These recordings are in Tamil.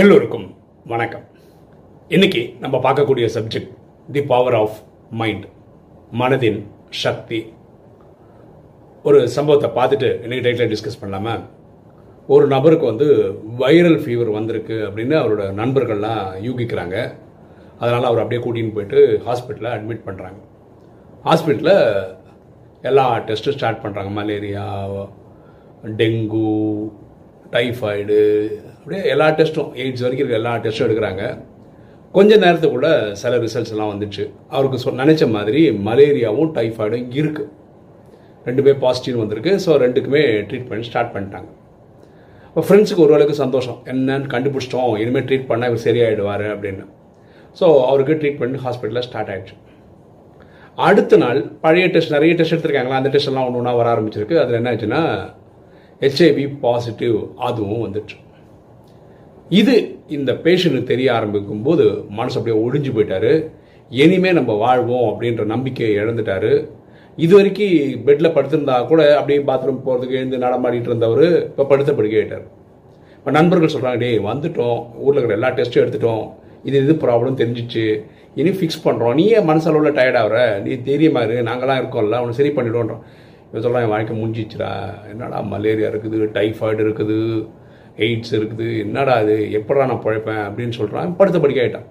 எல்லோருக்கும் வணக்கம். இன்னைக்கு நம்ம பார்க்கக்கூடிய subject the power of mind, மனதின் சக்தி. ஒரு சம்பவத்தை பார்த்துட்டு இன்னைக்கு டைட்டில் டிஸ்கஸ் பண்ணலாமா? ஒரு நபருக்கு வைரல் ஃபீவர் வந்திருக்கு அப்படின்னு அவரோட நண்பர்கள்லாம் யூகிக்கிறாங்க. அதனால் அவர் அப்படியே கூட்டின்னு போயிட்டு ஹாஸ்பிட்டலில் அட்மிட் பண்ணுறாங்க. ஹாஸ்பிட்டலில் எல்லா டெஸ்ட்டும் ஸ்டார்ட் பண்ணுறாங்க. மலேரியா, டெங்கு, டைஃபாய்டு, அப்படியே எல்லா டெஸ்ட்டும், எய்ட்ஸ் வரைக்கும் இருக்க எல்லா டெஸ்ட்டும் எடுக்கிறாங்க. கொஞ்ச நேரத்துக்குள்ள சில ரிசல்ட்ஸ் எல்லாம் வந்துச்சு. அவருக்கு நினச்ச மாதிரி மலேரியாவும் டைஃபாய்டும் இருக்குது. ரெண்டுமே பாசிட்டிவ் வந்திருக்கு. ஸோ ரெண்டுக்குமே ட்ரீட்மெண்ட் ஸ்டார்ட் பண்ணிட்டாங்க. இப்போ ஃப்ரெண்ட்ஸுக்கு ஓரளவுக்கு சந்தோஷம், என்னன்னு கண்டுபிடிச்சிட்டோம், இனிமேல் ட்ரீட் பண்ணால் இவர் சரியாயிடுவார் அப்படின்னு. ஸோ அவருக்கு ட்ரீட்மெண்ட் ஹாஸ்பிட்டலில் ஸ்டார்ட் ஆகிடுச்சு. அடுத்த நாள் பழைய டெஸ்ட், நிறைய டெஸ்ட் எடுத்துருக்காங்களா, அந்த டெஸ்ட் எல்லாம் ஒன்று ஒன்றா வர ஆரம்பிச்சிருக்கு. அதில் என்ன ஆச்சுன்னா HIV பாசிட்டிவ் அதுவும் வந்துடுச்சு. இது இந்த பேஷண்ட்டு தெரிய ஆரம்பிக்கும் போது மனசு அப்படியே ஒழிஞ்சு போயிட்டாரு. இனிமே நம்ம வாழ்வோம் அப்படின்ற நம்பிக்கையை இழந்துட்டாரு. இது வரைக்கும் பெட்டில் படுத்திருந்தா கூட அப்படியே பாத்ரூம் போகிறதுக்கு எழுந்து நடமாடிட்டு இருந்தவர் இப்போ படுத்த படுக்கையிட்டார். இப்போ நண்பர்கள் சொல்கிறாங்க, டே வந்துட்டோம், ஊரில் இருக்கிற எல்லா டெஸ்ட்டும் எடுத்துட்டோம், இது இது ப்ராப்ளம் தெரிஞ்சிச்சு, இனி ஃபிக்ஸ் பண்ணுறோம், நீ ஏன் மனசளவில் டயர்டாகிற, நீ தெரியுமா இரு, நாங்களாம் இருக்கோம்ல, அவனை சரி பண்ணிவிடுவோன்றோம். இவன் சொல்கிறான், என் வாழ்க்கை முடிஞ்சிச்சுடா, என்னடா மலேரியா இருக்குது, டைஃபாய்டு இருக்குது, எய்ட்ஸ் இருக்குது, என்னடா அது, எப்படா நான் பழைப்பேன் அப்படின்னு சொல்கிறான். படுத்த படிக்க ஆகிட்டான்.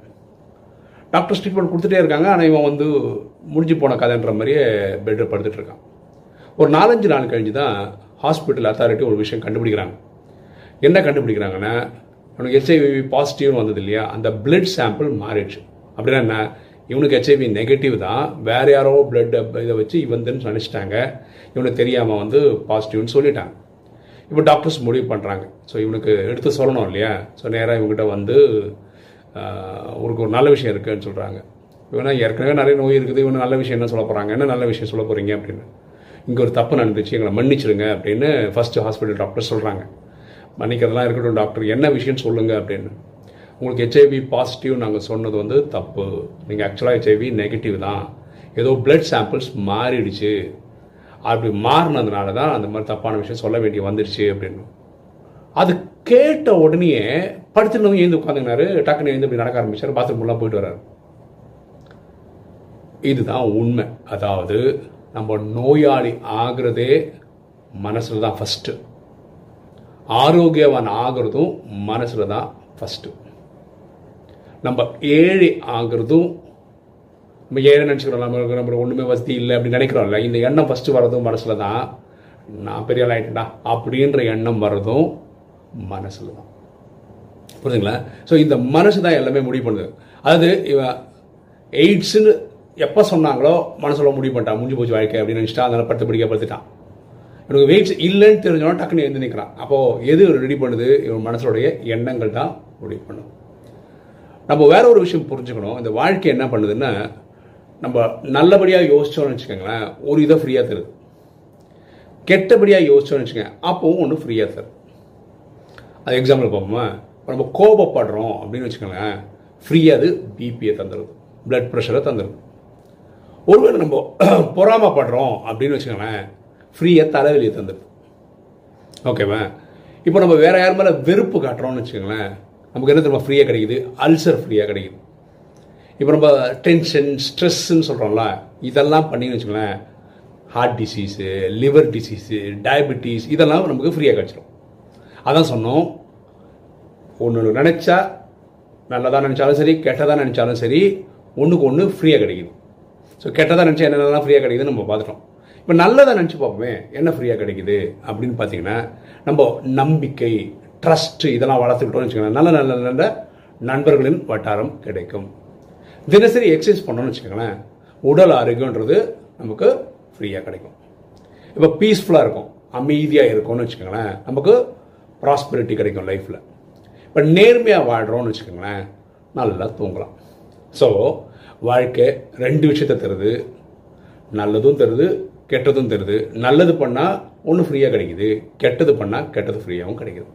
டாக்டர்ஸ் ட்ரீட்மெண்ட் கொடுத்துட்டே இருக்காங்க. ஆனால் இவன் முடிஞ்சு போன கதைன்ற மாதிரியே பெட்டில் படுத்துட்ருக்கான். ஒரு 4-5 நாள் கழிஞ்சு தான் ஹாஸ்பிட்டல் அத்தாரிட்டி ஒரு விஷயம் கண்டுபிடிக்கிறாங்க. என்ன கண்டுபிடிக்கிறாங்கன்னா, அவனுக்கு HIV பாசிட்டிவ்னு வந்தது இல்லையா, அந்த பிளட் சாம்பிள் மாறிடுச்சு. அப்படின்னா என்ன, இவனுக்கு HIV நெகட்டிவ் தான், வேறு யாரோ பிளட் இதை வச்சு இவந்துன்னு நினச்சிட்டாங்க, இவனுக்கு தெரியாமல் பாசிட்டிவ்னு சொல்லிட்டாங்க. இப்போ டாக்டர்ஸ் முடிவு பண்ணுறாங்க, ஸோ இவனுக்கு எடுத்து சொல்லணும் இல்லையா, ஸோ நேராக இவங்ககிட்ட ஒரு நல்ல விஷயம் இருக்குதுன்னு சொல்கிறாங்க. இவனா ஏற்கனவே நிறைய நோய் இருக்குது, இவனு நல்ல விஷயம் என்ன சொல்ல போகிறாங்க, என்ன நல்ல விஷயம் சொல்ல போகிறீங்க அப்படின்னு. இங்கே ஒரு தப்பு நடந்துச்சு, எங்களை மன்னிச்சிடுங்க அப்படின்னு ஃபஸ்ட்டு ஹாஸ்பிட்டல் டாக்டர் சொல்கிறாங்க. மன்னிக்கிறதெல்லாம் இருக்கட்டும் டாக்டர், என்ன விஷயம்னு சொல்லுங்கள் அப்படின்னு. உங்களுக்கு HIV பாசிட்டிவ் நாங்கள் சொன்னது தப்பு, நீங்கள் ஆக்சுவலாக HIV நெகட்டிவ் தான், ஏதோ பிளட் சாம்பிள்ஸ் மாறிடுச்சு, அப்படி மாறினதுனால தான் அந்த மாதிரி தப்பான விஷயம் சொல்ல வேண்டிய வந்துடுச்சு அப்படின்னு. அது கேட்ட உடனே படுத்துனவங்க எழுந்து உட்காந்துக்கினாரு. டக்குன்னு எழுந்து இப்படி நடக்க ஆரம்பிச்சார், பாத்ரூம்லாம் போயிட்டு வர்றாரு. இதுதான் உண்மை. அதாவது நம்ம நோயாளி ஆகிறதே மனசில் தான் ஃபஸ்ட்டு, ஆரோக்கியவான் ஆகிறதும் மனசில் தான் ஃபஸ்ட்டு, நம்ம ஏழை ஆகிறதும், நம்ம ஏழை நினச்சிக்கிறோம், நம்ம ஒன்றுமே வசதி இல்லை அப்படின்னு நினைக்கிறோம்ல, இந்த எண்ணம் ஃபஸ்ட்டு வர்றதும் மனசில் தான். நான் பெரிய ஆள் ஆகிட்டேன்டா அப்படின்ற எண்ணம் வர்றதும் மனசில் தான். புரியுதுங்களா? ஸோ இந்த மனசு தான் எல்லாமே முடிவு பண்ணுது. அதாவது இவன் எய்ட்ஸுன்னு எப்போ சொன்னாங்களோ மனசில் முடிவு பண்ணிட்டான், முடிஞ்சு போச்சு வாழ்க்கை அப்படின்னு நினச்சிட்டான். அதனால் படுத்துட்டான். இவனுக்கு வெயிட்ஸ் இல்லைன்னு தெரிஞ்சோன்னா டக்குன்னு எழுந்து நிற்கிறான். அப்போது எது ரெடி பண்ணுது, இவன் மனசோடைய எண்ணங்கள் தான் முடிவு பண்ணும். நம்ம வேற ஒரு விஷயம் புரிஞ்சுக்கணும். இந்த வாழ்க்கை என்ன பண்ணுதுன்னா, நம்ம நல்லபடியாக யோசித்தோன்னு வச்சுக்கோங்களேன், ஒரு இதை ஃப்ரீயாக தருது. கெட்டபடியாக யோசித்தோன்னு வச்சுக்கோங்க, அப்பவும் ஒன்று ஃப்ரீயாக தருது. அது எக்ஸாம்பிள் பார்ப்போமா? இப்போ நம்ம கோபப்படுறோம் அப்படின்னு வச்சுக்கோங்களேன், ஃப்ரீயாக அது பிபியை தந்துடுது, பிளட் ப்ரெஷரை தந்துடுது. ஒருவேளை நம்ம பொறாமப்படுறோம் அப்படின்னு வச்சுக்கோங்களேன், ஃப்ரீயாக தலைவலியை தந்துடுது. ஓகேவா? இப்போ நம்ம வேற யார் மேலே வெறுப்பு காட்டுறோம்னு வச்சுக்கோங்களேன், நமக்கு என்ன திரும்ப ஃப்ரீயாக கிடைக்குது, அல்சர் ஃப்ரீயாக கிடைக்குது. இப்போ நம்ம டென்ஷன், ஸ்ட்ரெஸ்ஸுன்னு சொல்கிறோம்ல, இதெல்லாம் பண்ணிங்கன்னு வச்சுக்கோங்களேன், heart disease, liver disease, diabetes, இதெல்லாம் நமக்கு ஃப்ரீயாக கிடச்சிடும். அதான் சொன்னோம், ஒன்று நினச்சா நல்லதாக நினச்சாலும் சரி, கெட்டதாக நினச்சாலும் சரி, ஒன்றுக்கு ஒன்று ஃப்ரீயாக கிடைக்குது. ஸோ கெட்டதாக நினச்சா என்னென்னலாம் ஃப்ரீயாக கிடைக்குதுன்னு நம்ம பார்த்துட்டோம். இப்போ நல்லதாக நினச்சி பார்ப்போமே, என்ன ஃப்ரீயாக கிடைக்குது அப்படின்னு பார்த்தீங்கன்னா, நம்ம நம்பிக்கை, ட்ரஸ்ட்டு, இதெல்லாம் வளர்த்துக்கிட்டோம்னு வச்சுக்கோங்களேன், நல்ல நல்ல நல்ல நண்பர்களின் வட்டாரம் கிடைக்கும். தினசரி எக்ஸசைஸ் பண்ணோன்னு வச்சுக்கோங்களேன், உடல் ஆரோக்கியன்றது நமக்கு ஃப்ரீயாக கிடைக்கும். இப்போ பீஸ்ஃபுல்லாக இருக்கும், அமைதியாக இருக்கும்னு வச்சுக்கோங்களேன், நமக்கு ப்ராஸ்பெரிட்டி கிடைக்கும் லைஃப்பில். இப்போ நேர்மையாக வாழ்கிறோன்னு வச்சுக்கோங்களேன், நல்லா தூங்கலாம். ஸோ வாழ்க்கை 2 விஷயத்தை தருது, நல்லதும் தருது, கெட்டதும் தருது. நல்லது பண்ணால் ஒன்று ஃப்ரீயாக கிடைக்குது, கெட்டது பண்ணால் கெட்டது ஃப்ரீயாகவும் கிடைக்குது.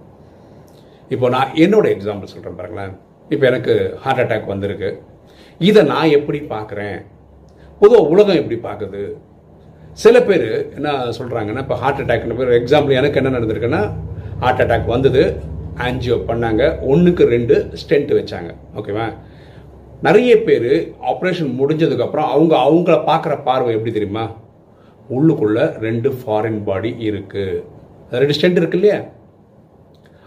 இப்போ நான் என்னோடய எக்ஸாம்பிள் சொல்கிறேன் பாருங்களேன். இப்போ எனக்கு ஹார்ட் அட்டாக் வந்திருக்கு. இதை நான் எப்படி பார்க்குறேன், பொதுவாக உலகம் எப்படி பார்க்குது? சில பேர் என்ன சொல்கிறாங்கன்னா, இப்போ ஹார்ட் அட்டாக்னு பேர் எக்ஸாம்பிள் எனக்கு என்ன நடந்திருக்குன்னா, ஹார்ட் அட்டாக் வந்தது, ஆன்ஜியோ பண்ணாங்க, 1க்கு 2 ஸ்டென்ட் வச்சாங்க. ஓகேவா, நிறைய பேர் ஆப்ரேஷன் முடிஞ்சதுக்கப்புறம் அவங்கள பார்க்குற பார்வை எப்படி தெரியுமா, உள்ளுக்குள்ளே 2 ஃபாரின் பாடி இருக்குது, 2 ஸ்டென்ட் இருக்கு இல்லையா.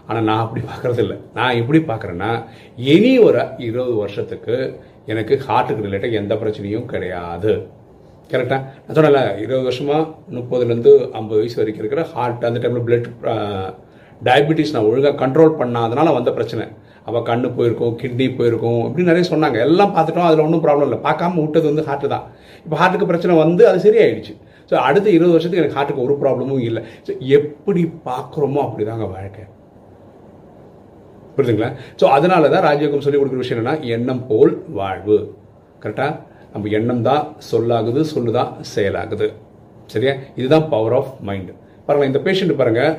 ஆனால் நான் அப்படி பார்க்குறதில்ல. நான் எப்படி பார்க்குறேன்னா, இனி ஒரு 20 வருஷத்துக்கு எனக்கு ஹார்ட்டுக்கு ரிலேட்டட் எந்த பிரச்சனையும் கிடையாது. கரெக்டாக நான் சொன்னல, 20 வருஷமாக 30லேருந்து 50 வயசு வரைக்கும் இருக்கிற ஹார்ட், அந்த டைமில் பிளட் டயபிட்டிஸ் நான் ஒழுங்காக கண்ட்ரோல் பண்ணாதனால வந்த பிரச்சனை. அப்போ கண்ணு போயிருக்கும், கிட்னி போயிருக்கும், இப்படி நிறைய சொன்னாங்க. எல்லாம் பார்த்துட்டோம், அதில் ஒன்றும் ப்ராப்ளம் இல்லை. பார்க்காம விட்டது ஹார்ட்டு தான். இப்போ ஹார்ட்டுக்கு பிரச்சனை அது சரியாயிடுச்சு. ஸோ அடுத்த 20 வருஷத்துக்கு எனக்கு ஹார்ட்டுக்கு ஒரு ப்ராப்ளமும் இல்லை. ஸோ எப்படி பார்க்குறோமோ அப்படி தாங்க வாழ்க்கை. புரியுதுங்களா? ஸோ அதனால தான் ராஜயோகம் சொல்லிக் கொடுக்குற விஷயம் என்னன்னா, எண்ணம் போல் வாழ்வு. கரெக்டாக நம்ம எண்ணம் தான் சொல்லாகுது, சொல்லுதான் செயலாகுது. சரியா? இதுதான் பவர் ஆஃப் மைண்டு. பாருங்கள், இந்த பேஷண்ட் பாருங்கள்,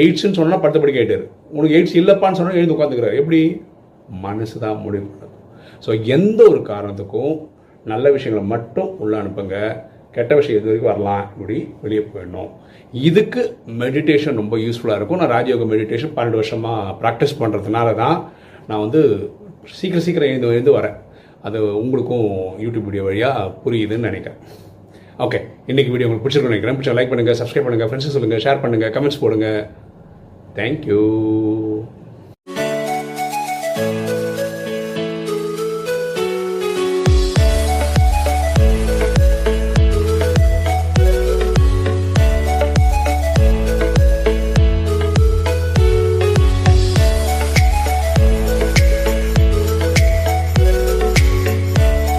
எய்ட்ஸ்ன்னு சொன்னால் படுத்தபடி கேட்டார். உனக்கு எய்ட்ஸ் இல்லைப்பான்னு சொன்னால் எழுந்து உட்காந்துக்கிறார். எப்படி? மனசு தான் முடிவு பண்ணுது. ஸோ எந்த ஒரு காரணத்துக்கும் நல்ல விஷயங்களை மட்டும் உள்ளே அனுப்புங்க, கெட்ட விஷயம் எது வரைக்கும் வரலாம், இப்படி வெளியே போயிடணும். இதுக்கு மெடிடேஷன் ரொம்ப யூஸ்ஃபுல்லாக இருக்கும். நான் ராஜயோக மெடிடேஷன் 12 வருஷமாக ப்ராக்டிஸ் பண்ணுறதுனால தான் நான் சீக்கிரம் எழுந்து வரேன். அது உங்களுக்கும் யூடியூப் வீடியோ வழியாக புரியுதுன்னு நினைக்கிறேன். ஓகே, இன்றைக்கி வீடியோ உங்களுக்கு பிடிச்சிருக்குன்னு நினைக்கிறேன். பிடிச்சா லைக் பண்ணுங்கள், சப்ஸ்கிரைப் பண்ணுங்கள், ஃப்ரெண்ட்ஸுக்கு சொல்லுங்கள், ஷேர் பண்ணுங்கள், கமெண்ட்ஸ் போடுங்கள். தேங்க்யூ.